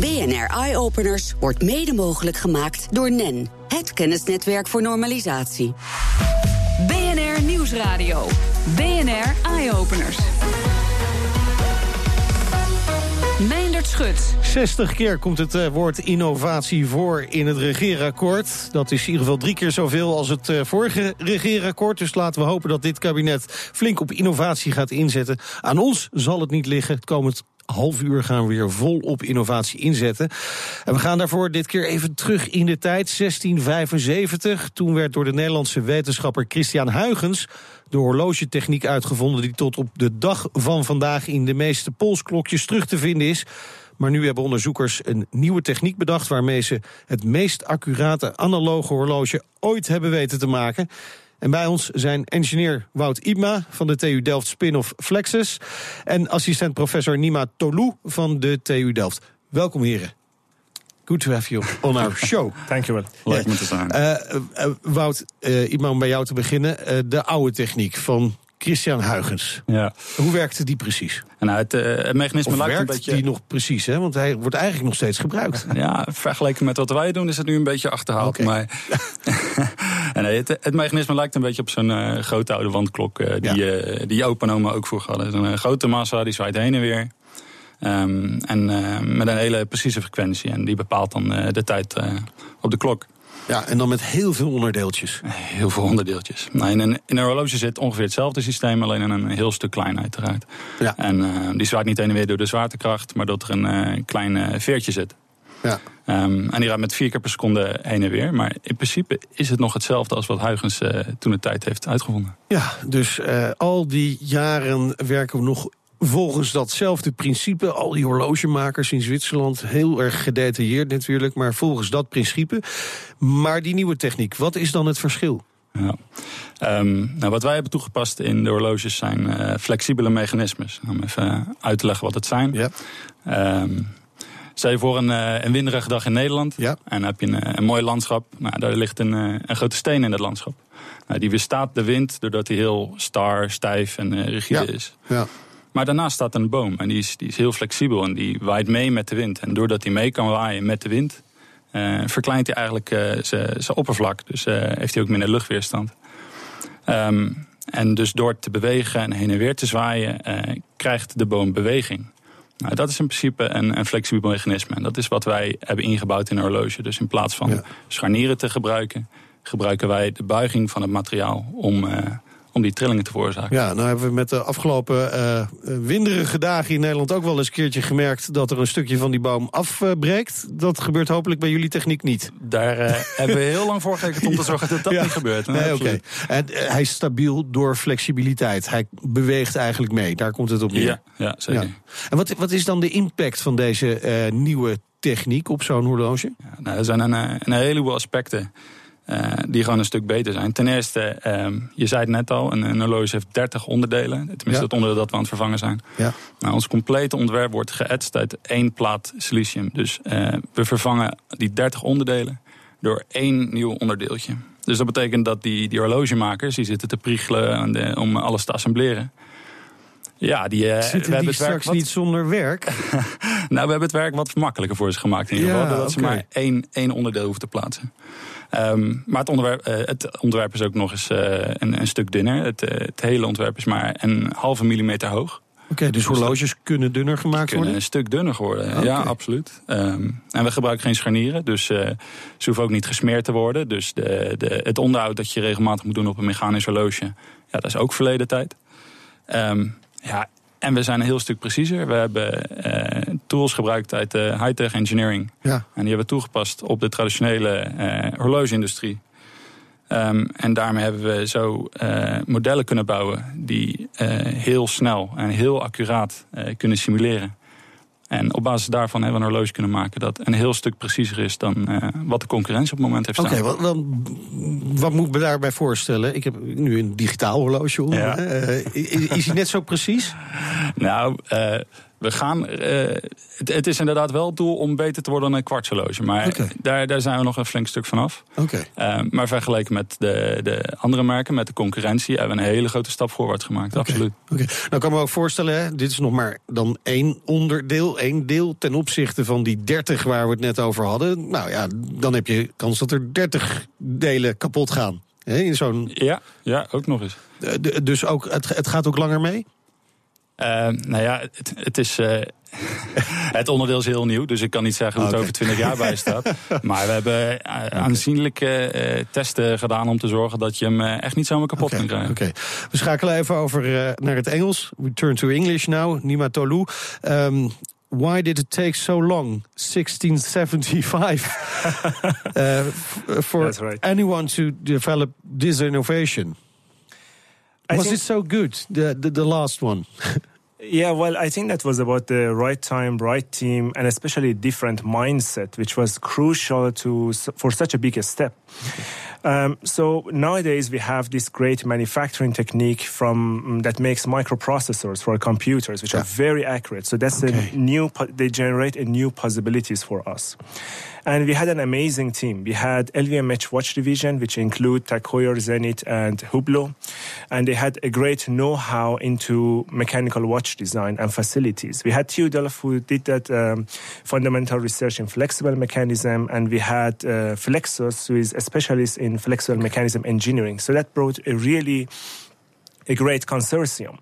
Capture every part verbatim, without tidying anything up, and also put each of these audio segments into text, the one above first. B N R Eye-Openers wordt mede mogelijk gemaakt door N E N, het kennisnetwerk voor normalisatie. B N R Nieuwsradio. B N R Eye-Openers. Meindert Schut. zestig keer komt het uh, woord innovatie voor in het regeerakkoord. Dat is in ieder geval drie keer zoveel als het uh, vorige regeerakkoord. Dus laten we hopen dat dit kabinet flink op innovatie gaat inzetten. Aan ons zal het niet liggen. Het komend half uur gaan we weer vol op innovatie inzetten. En we gaan daarvoor dit keer even terug in de tijd. zestien vijfenzeventig, toen werd door de Nederlandse wetenschapper Christiaan Huygens de horlogetechniek uitgevonden die tot op de dag van vandaag in de meeste polsklokjes terug te vinden is. Maar nu hebben onderzoekers een nieuwe techniek bedacht waarmee ze het meest accurate analoge horloge ooit hebben weten te maken. En bij ons zijn engineer Wout Ima van de T U Delft spin-off Flexous en assistent professor Nima Tolu van de T U Delft. Welkom heren. Good to have you on our show. Dank je wel. Leuk om te zijn. Uh, uh, Wout, uh, Ima, om bij jou te beginnen. Uh, de oude techniek van Christiaan Huygens. Ja. Hoe werkte die precies? Nou, het, uh, het mechanisme of werkt een beetje die nog precies, hè? Want hij wordt eigenlijk nog steeds gebruikt. Ja, vergeleken met wat wij doen is het nu een beetje achterhaald. Okay. Maar en het, het mechanisme lijkt een beetje op zo'n uh, grote oude wandklok uh, die, ja. uh, die opa en oma ook vroeger hadden. Zo'n uh, grote massa, die zwaait heen en weer. Um, en uh, met een hele precieze frequentie. En die bepaalt dan uh, de tijd uh, op de klok. Ja, en dan met heel veel onderdeeltjes. Heel veel onderdeeltjes. Nou, in, een, in een horloge zit ongeveer hetzelfde systeem, alleen in een heel stuk klein uiteraard. Ja. En uh, die zwaait niet heen en weer door de zwaartekracht, maar dat er een uh, klein uh, veertje zit. Ja. Um, en die gaat met vier keer per seconde heen en weer. Maar in principe is het nog hetzelfde als wat Huygens uh, toen de tijd heeft uitgevonden. Ja, dus uh, al die jaren werken we nog volgens datzelfde principe. Al die horlogemakers in Zwitserland, heel erg gedetailleerd natuurlijk, maar volgens dat principe. Maar die nieuwe techniek, wat is dan het verschil? Ja. Um, nou, wat wij hebben toegepast in de horloges zijn uh, flexibele mechanismes. Om even uit te leggen wat het zijn. Ja. Um, Stel je voor een, een winderige dag in Nederland. Ja. En dan heb je een, een mooi landschap. Nou, daar ligt een, een grote steen in dat landschap. Nou, die weerstaat de wind doordat hij heel star, stijf en rigide ja. is. Ja. Maar daarnaast staat een boom. En die is, die is heel flexibel en die waait mee met de wind. En doordat hij mee kan waaien met de wind, eh, verkleint hij eigenlijk eh, zijn oppervlak. Dus eh, heeft hij ook minder luchtweerstand. Um, en dus door te bewegen en heen en weer te zwaaien, eh, krijgt de boom beweging. Nou, dat is in principe een, een flexibel mechanisme. En dat is wat wij hebben ingebouwd in een horloge. Dus in plaats van ja. scharnieren te gebruiken, gebruiken wij de buiging van het materiaal om, uh, om die trillingen te veroorzaken. Ja, nou hebben we met de afgelopen uh, winderige dagen in Nederland ook wel eens een keertje gemerkt dat er een stukje van die boom afbreekt. Dat gebeurt hopelijk bij jullie techniek niet. Daar uh, hebben we heel lang voor gekeken om te zorgen dat dat ja. niet gebeurt. Nee, nee, okay. En uh, hij is stabiel door flexibiliteit. Hij beweegt eigenlijk mee. Daar komt het op neer. Ja, ja zeker. Ja. En wat, wat is dan de impact van deze uh, nieuwe techniek op zo'n horloge? Ja, nou, er zijn een, een heleboel aspecten. Uh, die gewoon een stuk beter zijn. Ten eerste, uh, je zei het net al, een, een horloge heeft dertig onderdelen. Tenminste, ja. dat onderdeel dat we aan het vervangen zijn. Ja. Nou, ons complete ontwerp wordt geëtst uit één plaat silicium. Dus uh, we vervangen die dertig onderdelen door één nieuw onderdeeltje. Dus dat betekent dat die, die horlogemakers, die zitten te priegelen de, om alles te assembleren. Ja, die, uh, Zitten we die het straks werk wat niet zonder werk? Nou, we hebben het werk wat makkelijker voor ze gemaakt in ieder geval. Ja, dat okay. ze maar één, één onderdeel hoeven te plaatsen. Um, maar het ontwerp, uh, het ontwerp is ook nog eens uh, een, een stuk dunner. Het, uh, het hele ontwerp is maar een halve millimeter hoog. Oké, okay, dus, dus horloges kunnen dunner gemaakt kunnen worden? Kunnen een stuk dunner worden, okay. ja, absoluut. Um, en we gebruiken geen scharnieren, dus uh, ze hoeven ook niet gesmeerd te worden. Dus de, de, het onderhoud dat je regelmatig moet doen op een mechanisch horloge, ja, dat is ook verleden tijd. Um, ja, en we zijn een heel stuk preciezer. We hebben uh, tools gebruikt uit de uh, high-tech engineering. Ja. En die hebben we toegepast op de traditionele uh, horlogeindustrie. Um, en daarmee hebben we zo uh, modellen kunnen bouwen die uh, heel snel en heel accuraat uh, kunnen simuleren. En op basis daarvan hebben we een horloge kunnen maken dat een heel stuk preciezer is dan uh, wat de concurrentie op het moment heeft staan. Oké, okay, wat, wat moet ik me daarbij voorstellen? Ik heb nu een digitaal horloge om. Ja. Uh, is, is hij net zo precies? Nou, uh, We gaan, uh, het, het is inderdaad wel het doel om beter te worden dan een kwartshorloge. Maar okay. daar, daar zijn we nog een flink stuk van af. Okay. Uh, maar vergeleken met de, de andere merken, met de concurrentie, hebben we een hele grote stap voorwaarts gemaakt. Okay. Absoluut. Okay. Nou, ik kan me ook voorstellen, hè, dit is nog maar dan één onderdeel, één deel ten opzichte van die dertig waar we het net over hadden. Nou ja, dan heb je kans dat er dertig delen kapot gaan. Hè, in zo'n... ja, ja, ook nog eens. Uh, d- dus ook, het, het gaat ook langer mee? Uh, nou ja, het, het is... Uh, het onderdeel is heel nieuw, dus ik kan niet zeggen dat het okay. over twintig jaar bij staat. Maar we hebben aanzienlijke uh, testen gedaan om te zorgen dat je hem uh, echt niet zomaar kapot okay. kan krijgen. Okay. We schakelen even over uh, naar het Engels. We turn to English now. Nima Tolu. Um, why did it take so long? sixteen seventy-five uh, for That's right. anyone to develop this innovation. I was it so good, the the, the last one? Yeah, well, I think that was about the right time, right team, and especially different mindset, which was crucial to for such a big step. Okay. Um, so nowadays we have this great manufacturing technique from that makes microprocessors for computers, which yeah. are very accurate. So that's okay. a new. They generate a new possibilities for us. And we had an amazing team. We had L V M H watch division, which include Tag Heuer, Zenith, and Hublot. And they had a great know-how into mechanical watch design and facilities. We had T U Delft, who did that um, fundamental research in flexible mechanism. And we had uh, Flexous, who is a specialist in flexible mechanism engineering. So that brought a really a great consortium.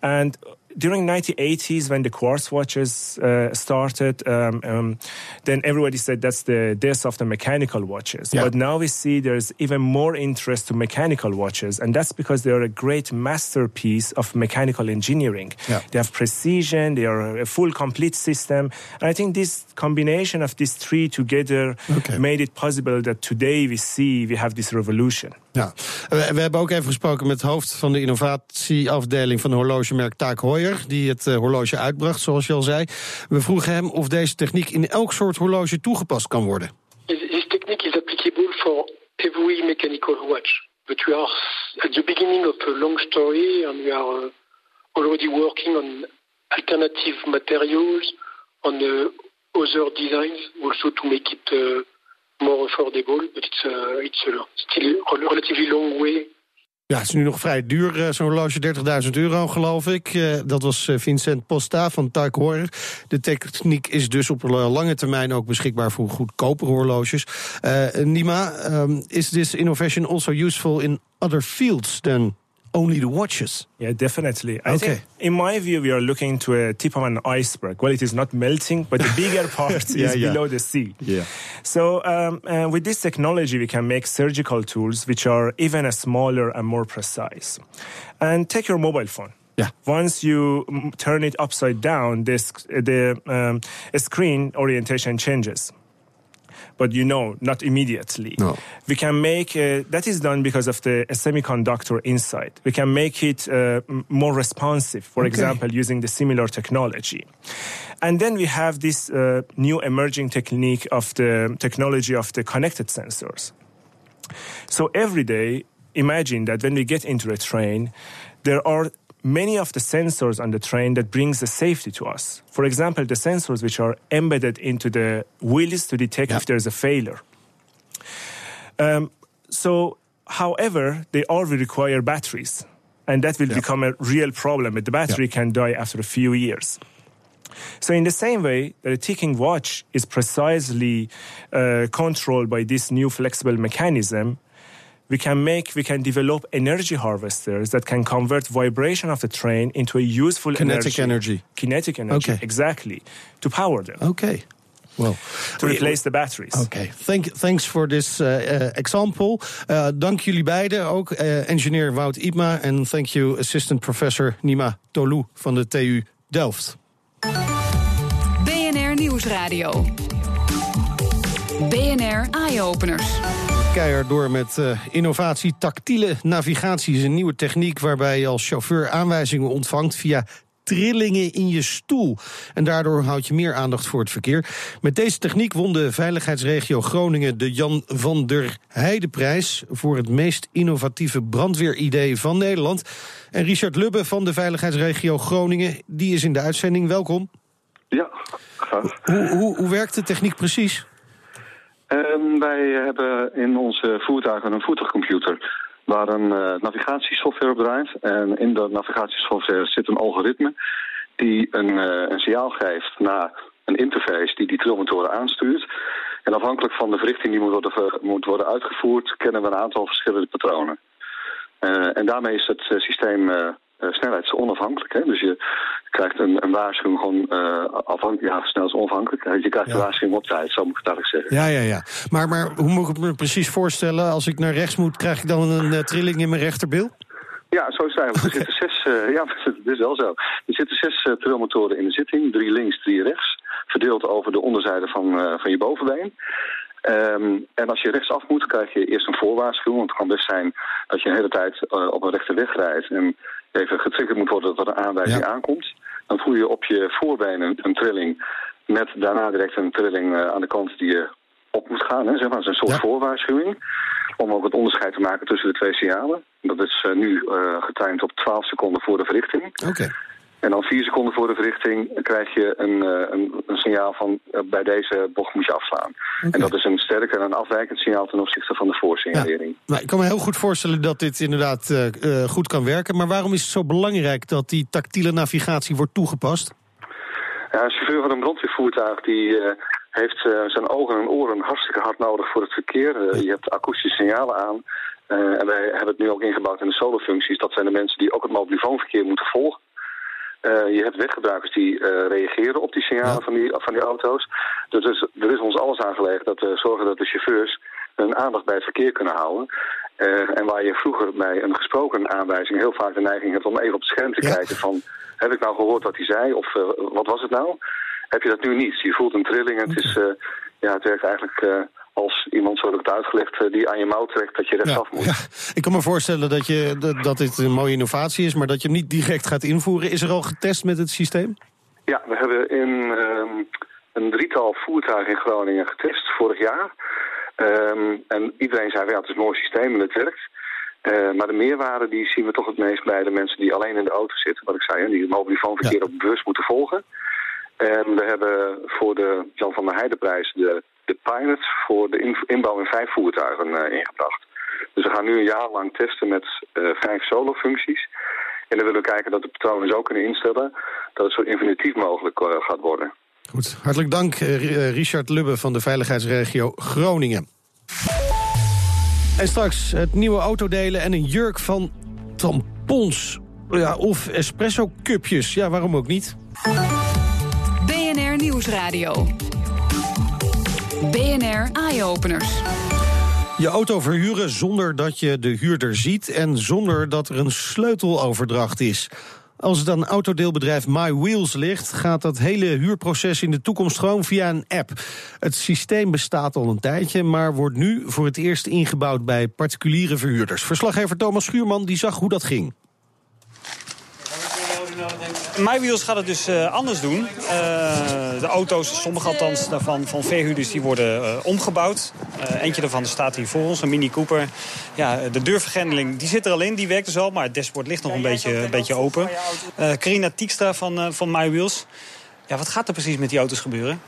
And during nineteen eighties, when the quartz watches uh, started, um, um, then everybody said that's the death of the mechanical watches. Yeah. But now we see there's even more interest to mechanical watches, and that's because they are a great masterpiece of mechanical engineering. Yeah. They have precision, they are a full, complete system. And I think this combination of these three together okay. made it possible that today we see we have this revolution. Ja, we hebben ook even gesproken met het hoofd van de innovatieafdeling van de horlogemerk Tag Heuer, die het horloge uitbracht, zoals je al zei. We vroegen hem of deze techniek in elk soort horloge toegepast kan worden. This technique is applicable for every mechanical watch. But we are at the beginning of a long story and we are already working on alternative materials, on other designs, also to make it Uh, more affordable, but it's, uh, it's uh, still a relatively long way. Ja, het is nu nog vrij duur, zo'n horloge, dertigduizend euro geloof ik. Dat was Vincent Posta van Tag Heuer. De techniek is dus op lange termijn ook beschikbaar voor goedkopere horloges. Uh, Nima, um, is this innovation also useful in other fields than only the watches? Yeah, definitely. I okay. think, in my view, we are looking to a tip of an iceberg. Well, it is not melting, but the bigger part yeah, is yeah. below the sea. Yeah. So um, uh, with this technology, we can make surgical tools which are even smaller and more precise. And take your mobile phone. Yeah. Once you turn it upside down, this, the um, screen orientation changes. But you know, not immediately. No. We can make, uh, that is done because of the uh, semiconductor inside. We can make it uh, more responsive, for okay. example, using the similar technology. And then we have this uh, new emerging technique of the technology of the connected sensors. So every day, imagine that when we get into a train, there are many of the sensors on the train that brings the safety to us. For example, the sensors which are embedded into the wheels to detect yeah. if there's a failure. Um, so, however, they all will require batteries. And that will yeah. become a real problem. The battery yeah. can die after a few years. So in the same way, the ticking watch is precisely uh, controlled by this new flexible mechanism. We can make, we can develop energy harvesters that can convert vibration of the train into a useful kinetic energy. Kinetic energy. Kinetic energy, okay. exactly, to power them. Okay. Well, to replace the batteries. Okay. Thank, thanks for this uh, example. Uh, dank jullie beiden ook, uh, engineer Wout Ima, en thank you assistant professor Nima Tolu van de T U Delft. B N R Nieuwsradio. B N R Eye-openers. Keihard door met uh, innovatie. Tactiele navigatie is een nieuwe techniek waarbij je als chauffeur aanwijzingen ontvangt via trillingen in je stoel. En daardoor houd je meer aandacht voor het verkeer. Met deze techniek won de Veiligheidsregio Groningen de Jan van der Heideprijs voor het meest innovatieve brandweeridee van Nederland. En Richard Lubbe van de Veiligheidsregio Groningen, die is in de uitzending. Welkom. Ja, graag. Hoe, hoe, hoe werkt de techniek precies? Um, wij hebben in onze voertuigen een voertuigcomputer waar een uh, navigatiesoftware op draait. En in dat navigatiesoftware zit een algoritme die een, uh, een signaal geeft naar een interface die die trilmotoren aanstuurt. En afhankelijk van de verrichting die moet worden, moet worden uitgevoerd, kennen we een aantal verschillende patronen. Uh, en daarmee is het uh, systeem uh, Uh, snelheidsonafhankelijk. Hè? Dus je krijgt een, een waarschuwing gewoon uh, afhankelijk, ja, snelheidsonafhankelijk. Je krijgt ja. een waarschuwing op tijd, zo moet ik het eigenlijk zeggen. Ja, ja, ja. Maar, maar hoe moet ik het me precies voorstellen? Als ik naar rechts moet, krijg ik dan een uh, trilling in mijn rechterbil? Ja, zo is het eigenlijk. Okay. Er zitten zes, uh, ja, dat is wel zo. Er zitten zes uh, trilmotoren in de zitting. Drie links, drie rechts. Verdeeld over de onderzijde van, uh, van je bovenbeen. Um, en als je rechtsaf moet, krijg je eerst een voorwaarschuwing. Want het kan best zijn dat je een hele tijd uh, op een rechte weg rijdt en even getriggerd moet worden dat er een aanwijzing ja. aankomt. Dan voel je op je voorbeen een, een trilling met daarna direct een trilling uh, aan de kant die je op moet gaan. Hè, zeg maar. Dat is een soort ja. voorwaarschuwing om ook het onderscheid te maken tussen de twee signalen. Dat is uh, nu uh, getimed op twaalf seconden voor de verrichting. Oké. Okay. En dan vier seconden voor de verrichting krijg je een, een, een signaal van uh, bij deze bocht moet je afslaan. Okay. En dat is een sterk en een afwijkend signaal ten opzichte van de voorsignalering. Ja. Nou, ik kan me heel goed voorstellen dat dit inderdaad uh, uh, goed kan werken. Maar waarom is het zo belangrijk dat die tactiele navigatie wordt toegepast? Ja, een chauffeur van een brandweervoertuig die uh, heeft uh, zijn ogen en oren hartstikke hard nodig voor het verkeer. Uh, je hebt akoestische signalen aan. Uh, en wij hebben het nu ook ingebouwd in de solofuncties. Dat zijn de mensen die ook het mobielefoonverkeer moeten volgen. Uh, je hebt weggebruikers die uh, reageren op die signalen ja. van, die, van die auto's. Dus, dus er is ons alles aangelegd dat we zorgen dat de chauffeurs hun aandacht bij het verkeer kunnen houden. Uh, en waar je vroeger bij een gesproken aanwijzing heel vaak de neiging hebt om even op het scherm te ja. kijken van heb ik nou gehoord wat hij zei of uh, wat was het nou? Heb je dat nu niet. Je voelt een trilling en het, is, uh, ja, het werkt eigenlijk Uh, als iemand, zo heb ik het uitgelegd, die aan je mouw trekt, dat je rechtsaf ja, moet. Ja. Ik kan me voorstellen dat, je, dat, dat dit een mooie innovatie is, maar dat je hem niet direct gaat invoeren. Is er al getest met het systeem? Ja, we hebben in um, een drietal voertuigen in Groningen getest vorig jaar. Um, en iedereen zei, ja, het is een mooi systeem en het werkt. Uh, maar de meerwaarde die zien we toch het meest bij de mensen die alleen in de auto zitten. Wat ik zei, die het mobielefoonverkeer ja. op bewust moeten volgen. En we hebben voor de Jan van der Heideprijs de de pilot voor de inbouw in vijf voertuigen uh, ingebracht. Dus we gaan nu een jaar lang testen met uh, vijf solofuncties. En dan willen we kijken dat de patronen zo kunnen instellen dat het zo infinitief mogelijk uh, gaat worden. Goed, hartelijk dank uh, Richard Lubbe van de Veiligheidsregio Groningen. En straks het nieuwe autodelen en een jurk van tampons. Ja, of espresso-cupjes. Ja, waarom ook niet? B N R Nieuwsradio. B N R Eye-openers. Je auto verhuren zonder dat je de huurder ziet en zonder dat er een sleuteloverdracht is. Als het aan autodeelbedrijf MyWheels ligt, gaat dat hele huurproces in de toekomst gewoon via een app. Het systeem bestaat al een tijdje, maar wordt nu voor het eerst ingebouwd bij particuliere verhuurders. Verslaggever Thomas Schuurman die zag hoe dat ging. MyWheels gaat het dus uh, anders doen. Uh, de auto's, sommige althans daarvan, van verhuurders, die worden uh, omgebouwd. Uh, eentje daarvan staat hier voor ons, een Mini Cooper. Ja, de deurvergrendeling die zit er al in, die werkt dus al, maar het dashboard ligt nog een beetje, een beetje open. Uh, Carina Tiekstra van, uh, van MyWheels. Ja, wat gaat er precies met die auto's gebeuren?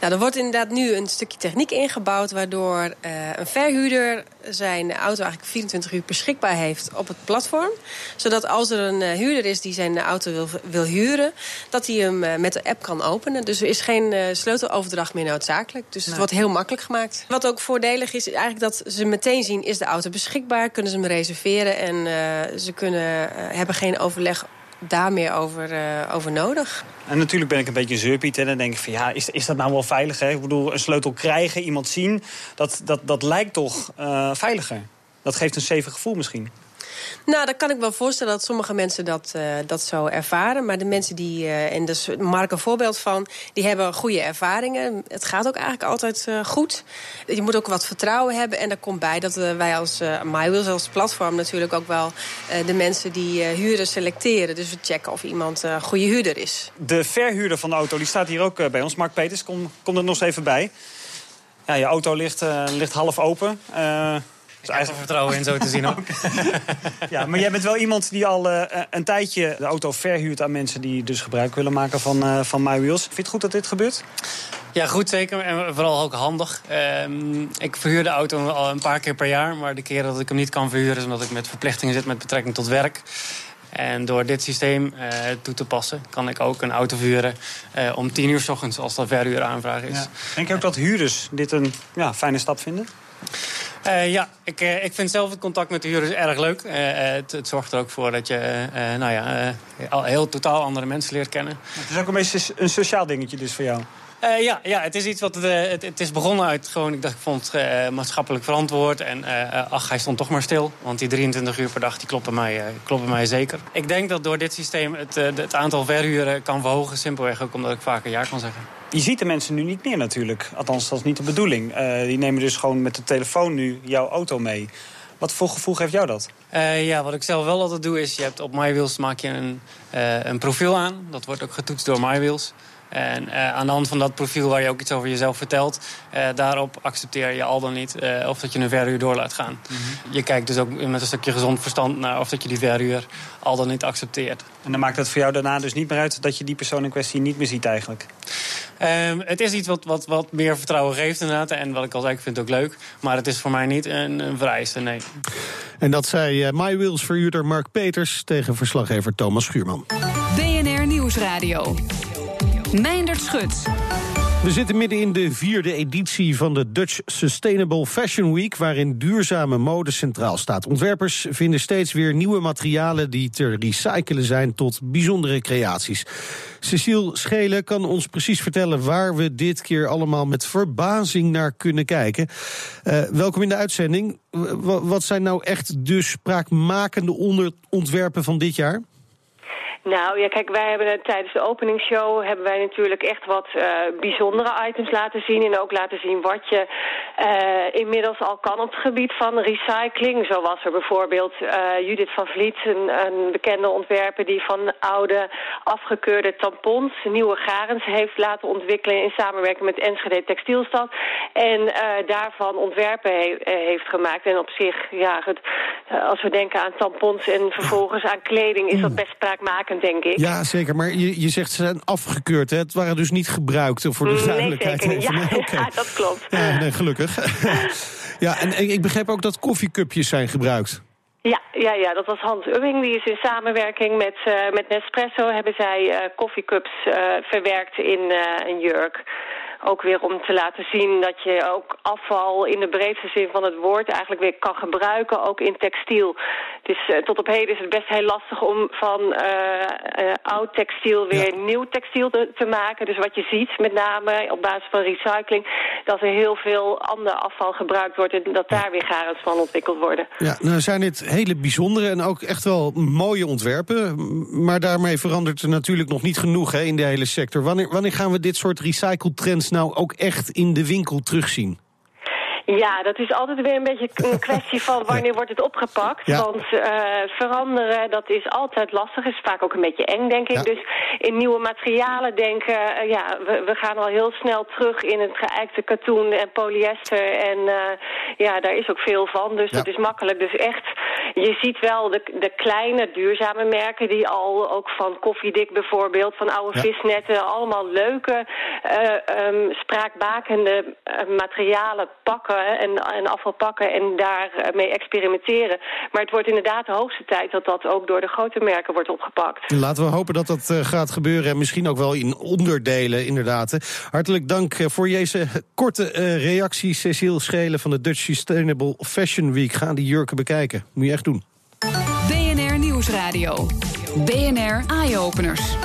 Nou, er wordt inderdaad nu een stukje techniek ingebouwd waardoor uh, een verhuurder zijn auto eigenlijk vierentwintig uur beschikbaar heeft op het platform. Zodat als er een uh, huurder is die zijn auto wil, wil huren, dat hij hem uh, met de app kan openen. Dus er is geen uh, sleuteloverdracht meer noodzakelijk. Dus het nee. wordt heel makkelijk gemaakt. Wat ook voordelig is, is eigenlijk dat ze meteen zien, is de auto beschikbaar? Kunnen ze hem reserveren? En uh, ze kunnen, uh, hebben geen overleg daar meer over, uh, over nodig. En natuurlijk ben ik een beetje zeurpiet. En dan denk ik van ja, is, is dat nou wel veilig? Hè? Ik bedoel, een sleutel krijgen, iemand zien, dat, dat, dat lijkt toch uh, veiliger. Dat geeft een stevig gevoel misschien. Nou, dat kan ik wel voorstellen dat sommige mensen dat, uh, dat zo ervaren. Maar de mensen die, uh, en daar is Mark een voorbeeld van, die hebben goede ervaringen. Het gaat ook eigenlijk altijd uh, goed. Je moet ook wat vertrouwen hebben. En daar komt bij dat uh, wij als uh, MyWheels, als platform natuurlijk ook wel uh, de mensen die uh, huren selecteren. Dus we checken of iemand een uh, goede huurder is. De verhuurder van de auto, die staat hier ook uh, bij ons. Mark Peters, kom, kom er nog eens even bij. Ja, je auto ligt, uh, ligt half open. Uh, Ik heb er vertrouwen in, zo te zien ook. Ja, maar jij bent wel iemand die al uh, een tijdje de auto verhuurt aan mensen die dus gebruik willen maken van, uh, van MyWheels. Vind je het goed dat dit gebeurt? Ja, goed zeker. En vooral ook handig. Um, ik verhuur de auto al een paar keer per jaar. Maar de keren dat ik hem niet kan verhuren is omdat ik met verplichtingen zit met betrekking tot werk. En door dit systeem uh, toe te passen kan ik ook een auto verhuren uh, om tien uur 's ochtends als dat verhuuraanvraag is. Ja. Denk je ook dat huurders dit een ja, fijne stap vinden? Uh, ja, ik, uh, ik vind zelf het contact met de huurders erg leuk. Uh, het, het zorgt er ook voor dat je uh, nou ja, uh, heel totaal andere mensen leert kennen. Het is ook een beetje een sociaal dingetje dus voor jou? Uh, ja, ja, het is iets wat. Uh, het, het is begonnen uit gewoon. Ik dacht, ik vond het uh, maatschappelijk verantwoord. En uh, ach, hij stond toch maar stil. Want die drieëntwintig uur per dag die kloppen mij, uh, kloppen mij zeker. Ik denk dat door dit systeem het, uh, het aantal verhuren kan verhogen. Simpelweg ook omdat ik vaker ja kan zeggen. Je ziet de mensen nu niet meer natuurlijk. Althans, dat is niet de bedoeling. Uh, die nemen dus gewoon met de telefoon nu jouw auto mee. Wat voor gevoel geeft jou dat? Uh, ja, wat ik zelf wel altijd doe is. Je hebt op MyWheels maak je een, uh, een profiel aan. Dat wordt ook getoetst door MyWheels. En uh, aan de hand van dat profiel waar je ook iets over jezelf vertelt, Uh, daarop accepteer je al dan niet uh, of dat je een verhuur door laat gaan. Mm-hmm. Je kijkt dus ook met een stukje gezond verstand naar of dat je die verhuur al dan niet accepteert. En dan maakt het voor jou daarna dus niet meer uit dat je die persoon in kwestie niet meer ziet eigenlijk? Um, het is iets wat, wat, wat meer vertrouwen geeft inderdaad. En wat ik al zei, ik vind het ook leuk. Maar het is voor mij niet een, een vereiste, nee. En dat zei uh, MyWheels-verhuurder Mark Peters tegen verslaggever Thomas Schuurman. B N R Nieuwsradio. Meindert Schut. We zitten midden in de vierde editie van de Dutch Sustainable Fashion Week, waarin duurzame mode centraal staat. Ontwerpers vinden steeds weer nieuwe materialen die te recyclen zijn tot bijzondere creaties. Cécile Schelen kan ons precies vertellen waar we dit keer allemaal met verbazing naar kunnen kijken. Uh, welkom in de uitzending. W- wat zijn nou echt de spraakmakende onder- ontwerpen van dit jaar? Nou ja, kijk, wij hebben tijdens de openingsshow hebben wij natuurlijk echt wat uh, bijzondere items laten zien. En ook laten zien wat je uh, inmiddels al kan op het gebied van recycling. Zo was er bijvoorbeeld uh, Judith van Vliet, een, een bekende ontwerper die van oude afgekeurde tampons nieuwe garens heeft laten ontwikkelen in samenwerking met Enschede Textielstad. En uh, daarvan ontwerpen he- heeft gemaakt. En op zich, ja, het, uh, als we denken aan tampons en vervolgens aan kleding, is dat best spraakmakend. Denk ik. Ja, zeker. Maar je, je zegt ze zijn afgekeurd, hè? Het waren dus niet gebruikt, voor de nee, duidelijkheid. Zeker niet. Ja, nee, okay. Ja, dat klopt. Ja, nee, gelukkig. Ja, en, en ik begreep ook dat koffiecupjes zijn gebruikt. Ja, ja, ja, dat was Hans Ubbing. Die is in samenwerking met, uh, met Nespresso hebben zij uh, koffiecups uh, verwerkt in uh, een jurk. Ook weer om te laten zien dat je ook afval in de breedste zin van het woord eigenlijk weer kan gebruiken, ook in textiel. Dus uh, tot op heden is het best heel lastig om van uh, uh, oud textiel weer ja. nieuw textiel te, te maken. Dus wat je ziet, met name op basis van recycling, dat er heel veel ander afval gebruikt wordt en dat daar weer garens van ontwikkeld worden. Ja, nou zijn dit hele bijzondere en ook echt wel mooie ontwerpen, maar daarmee verandert er natuurlijk nog niet genoeg hè, in de hele sector. Wanneer, wanneer gaan we dit soort recycletrends nou ook echt in de winkel terugzien? Ja, dat is altijd weer een beetje een kwestie van wanneer wordt het opgepakt. Ja. Want uh, veranderen, dat is altijd lastig. Is vaak ook een beetje eng, denk ik. Ja. Dus in nieuwe materialen denken, uh, ja, we, we gaan al heel snel terug in het geijkte katoen en polyester. En uh, ja, daar is ook veel van, dus ja. dat is makkelijk. Dus echt, je ziet wel de, de kleine duurzame merken die al, ook van koffiedik bijvoorbeeld, van oude ja. visnetten, allemaal leuke, uh, um, spraakmakende uh, materialen pakken. En, en afval pakken en daarmee experimenteren. Maar het wordt inderdaad de hoogste tijd dat dat ook door de grote merken wordt opgepakt. Laten we hopen dat dat gaat gebeuren en misschien ook wel in onderdelen inderdaad. Hartelijk dank voor deze korte reactie, Cécile Schelen van de Dutch Sustainable Fashion Week. Ga die jurken bekijken, moet je echt doen. B N R Nieuwsradio, B N R Eye-Openers.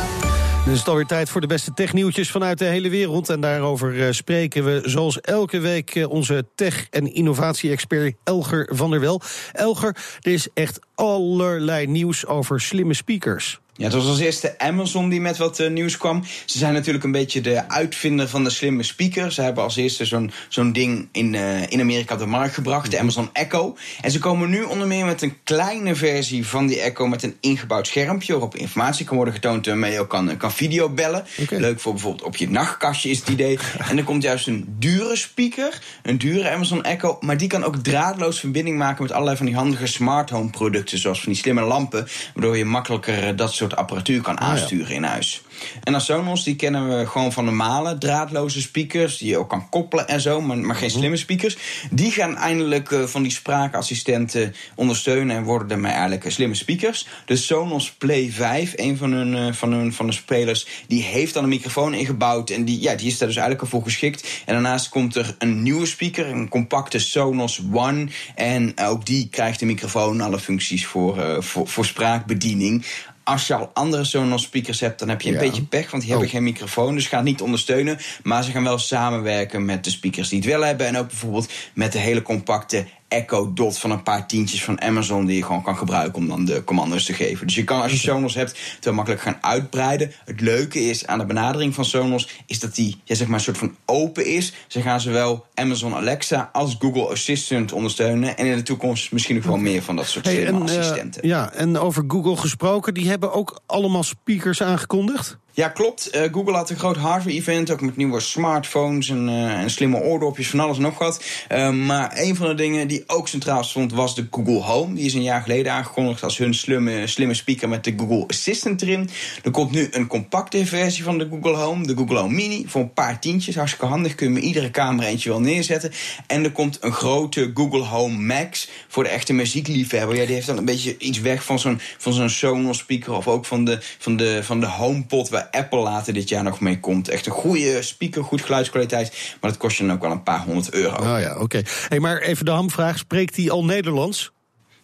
Het is alweer tijd voor de beste technieuwtjes vanuit de hele wereld. En daarover spreken we zoals elke week onze tech- en innovatie-expert Elger van der Wel. Elger, er is echt allerlei nieuws over slimme speakers. Ja, het was als eerste Amazon die met wat uh, nieuws kwam. Ze zijn natuurlijk een beetje de uitvinder van de slimme speaker. Ze hebben als eerste zo'n, zo'n ding in, uh, in Amerika op de markt gebracht, de Amazon Echo. En ze komen nu onder meer met een kleine versie van die Echo met een ingebouwd schermpje waarop informatie kan worden getoond waarmee je ook kan, kan videobellen. Okay. Leuk voor bijvoorbeeld op je nachtkastje is het idee. En er komt juist een dure speaker, een dure Amazon Echo, maar die kan ook draadloos verbinding maken met allerlei van die handige smart home producten, zoals van die slimme lampen, waardoor je makkelijker uh, dat soort apparatuur kan aansturen ah, ja. in huis. En als Sonos, die kennen we gewoon van normale draadloze speakers, die je ook kan koppelen en zo, maar, maar geen slimme speakers. Die gaan eindelijk uh, van die spraakassistenten ondersteunen en worden daarmee eigenlijk uh, slimme speakers. De Sonos Play vijf, een van hun, uh, van hun van de spelers, die heeft dan een microfoon ingebouwd en die, ja, die is daar dus eigenlijk al voor geschikt. En daarnaast komt er een nieuwe speaker, een compacte Sonos One, en ook die krijgt de microfoon, alle functies voor, uh, voor, voor spraakbediening. Als je al andere Sonos speakers hebt, dan heb je een ja. beetje pech, want die hebben oh. geen microfoon, dus gaan niet ondersteunen. Maar ze gaan wel samenwerken met de speakers die het wel hebben en ook bijvoorbeeld met de hele compacte Echo Dot van een paar tientjes van Amazon die je gewoon kan gebruiken om dan de commando's te geven. Dus je kan, als je Sonos hebt, het wel makkelijk gaan uitbreiden. Het leuke is aan de benadering van Sonos is dat die ja, zeg maar een soort van open is. Ze gaan zowel Amazon Alexa als Google Assistant ondersteunen en in de toekomst misschien ook wel meer van dat soort hey, slimme en, assistenten. Uh, ja, en over Google gesproken, die hebben ook allemaal speakers aangekondigd? Ja, klopt. Uh, Google had een groot hardware-event, ook met nieuwe smartphones en, uh, en slimme oordopjes, van alles en nog wat. Uh, maar een van de dingen die ook centraal stond, was de Google Home. Die is een jaar geleden aangekondigd als hun slimme, slimme speaker met de Google Assistant erin. Er komt nu een compacte versie van de Google Home, de Google Home Mini, voor een paar tientjes. Hartstikke handig, kun je met iedere kamer eentje wel neerzetten. En er komt een grote Google Home Max voor de echte muziekliefhebber. Ja, die heeft dan een beetje iets weg van zo'n, van zo'n Sonos speaker of ook van de, van de, van de HomePod, waar Apple later dit jaar nog mee komt. Echt een goede speaker, goed geluidskwaliteit, maar dat kost je dan ook wel een paar honderd euro. Ah ja, oké. Okay. Hey, maar even de hamvraag, spreekt hij al Nederlands?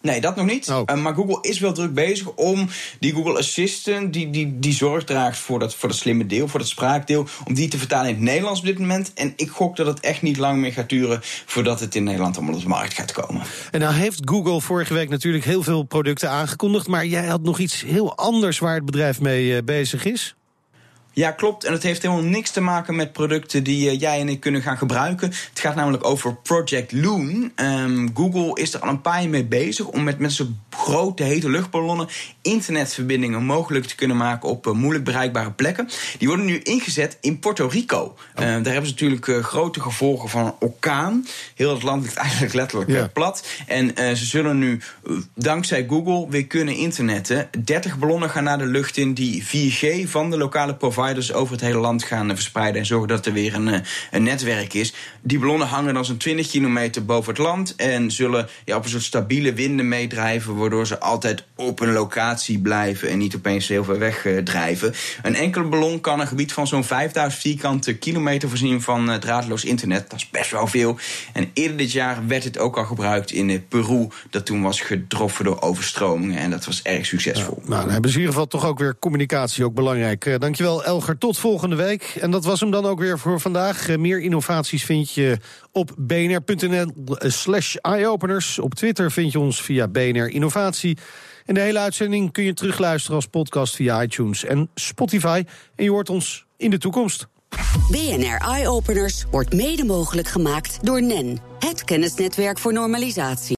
Nee, dat nog niet. Oh. Uh, maar Google is wel druk bezig om die Google Assistant, die, die, die zorg draagt voor dat, voor dat slimme deel, voor dat spraakdeel, om die te vertalen in het Nederlands op dit moment. En ik gok dat het echt niet lang meer gaat duren voordat het in Nederland allemaal op de markt gaat komen. En nou heeft Google vorige week natuurlijk heel veel producten aangekondigd, maar jij had nog iets heel anders waar het bedrijf mee bezig is. Ja, klopt. En het heeft helemaal niks te maken met producten die uh, jij en ik kunnen gaan gebruiken. Het gaat namelijk over Project Loon. Um, Google is er al een paar jaar mee bezig om met, met zo'n grote hete luchtballonnen internetverbindingen mogelijk te kunnen maken op uh, moeilijk bereikbare plekken. Die worden nu ingezet in Puerto Rico. Oh. Uh, daar hebben ze natuurlijk uh, grote gevolgen van een orkaan. Heel het land ligt eigenlijk letterlijk yeah. plat. En uh, ze zullen nu uh, dankzij Google weer kunnen internetten. dertig ballonnen gaan naar de lucht in die vier G van de lokale provider over het hele land gaan verspreiden en zorgen dat er weer een, een netwerk is. Die ballonnen hangen dan zo'n twintig kilometer boven het land en zullen ja, op een soort stabiele winden meedrijven, waardoor ze altijd op een locatie blijven en niet opeens heel ver wegdrijven. Een enkele ballon kan een gebied van zo'n vijfduizend vierkante kilometer voorzien van draadloos internet. Dat is best wel veel. En eerder dit jaar werd het ook al gebruikt in Peru, dat toen was getroffen door overstromingen en dat was erg succesvol. Ja, nou, dan hebben ze in ieder geval toch ook weer communicatie, ook belangrijk. Dankjewel, Elger, tot volgende week. En dat was hem dan ook weer voor vandaag. Meer innovaties vind je op b n r punt n l slash eyeopeners. Op Twitter vind je ons via B N R Innovatie. En de hele uitzending kun je terugluisteren als podcast via iTunes en Spotify. En je hoort ons in de toekomst. B N R Eyeopeners wordt mede mogelijk gemaakt door N E N, het kennisnetwerk voor normalisatie.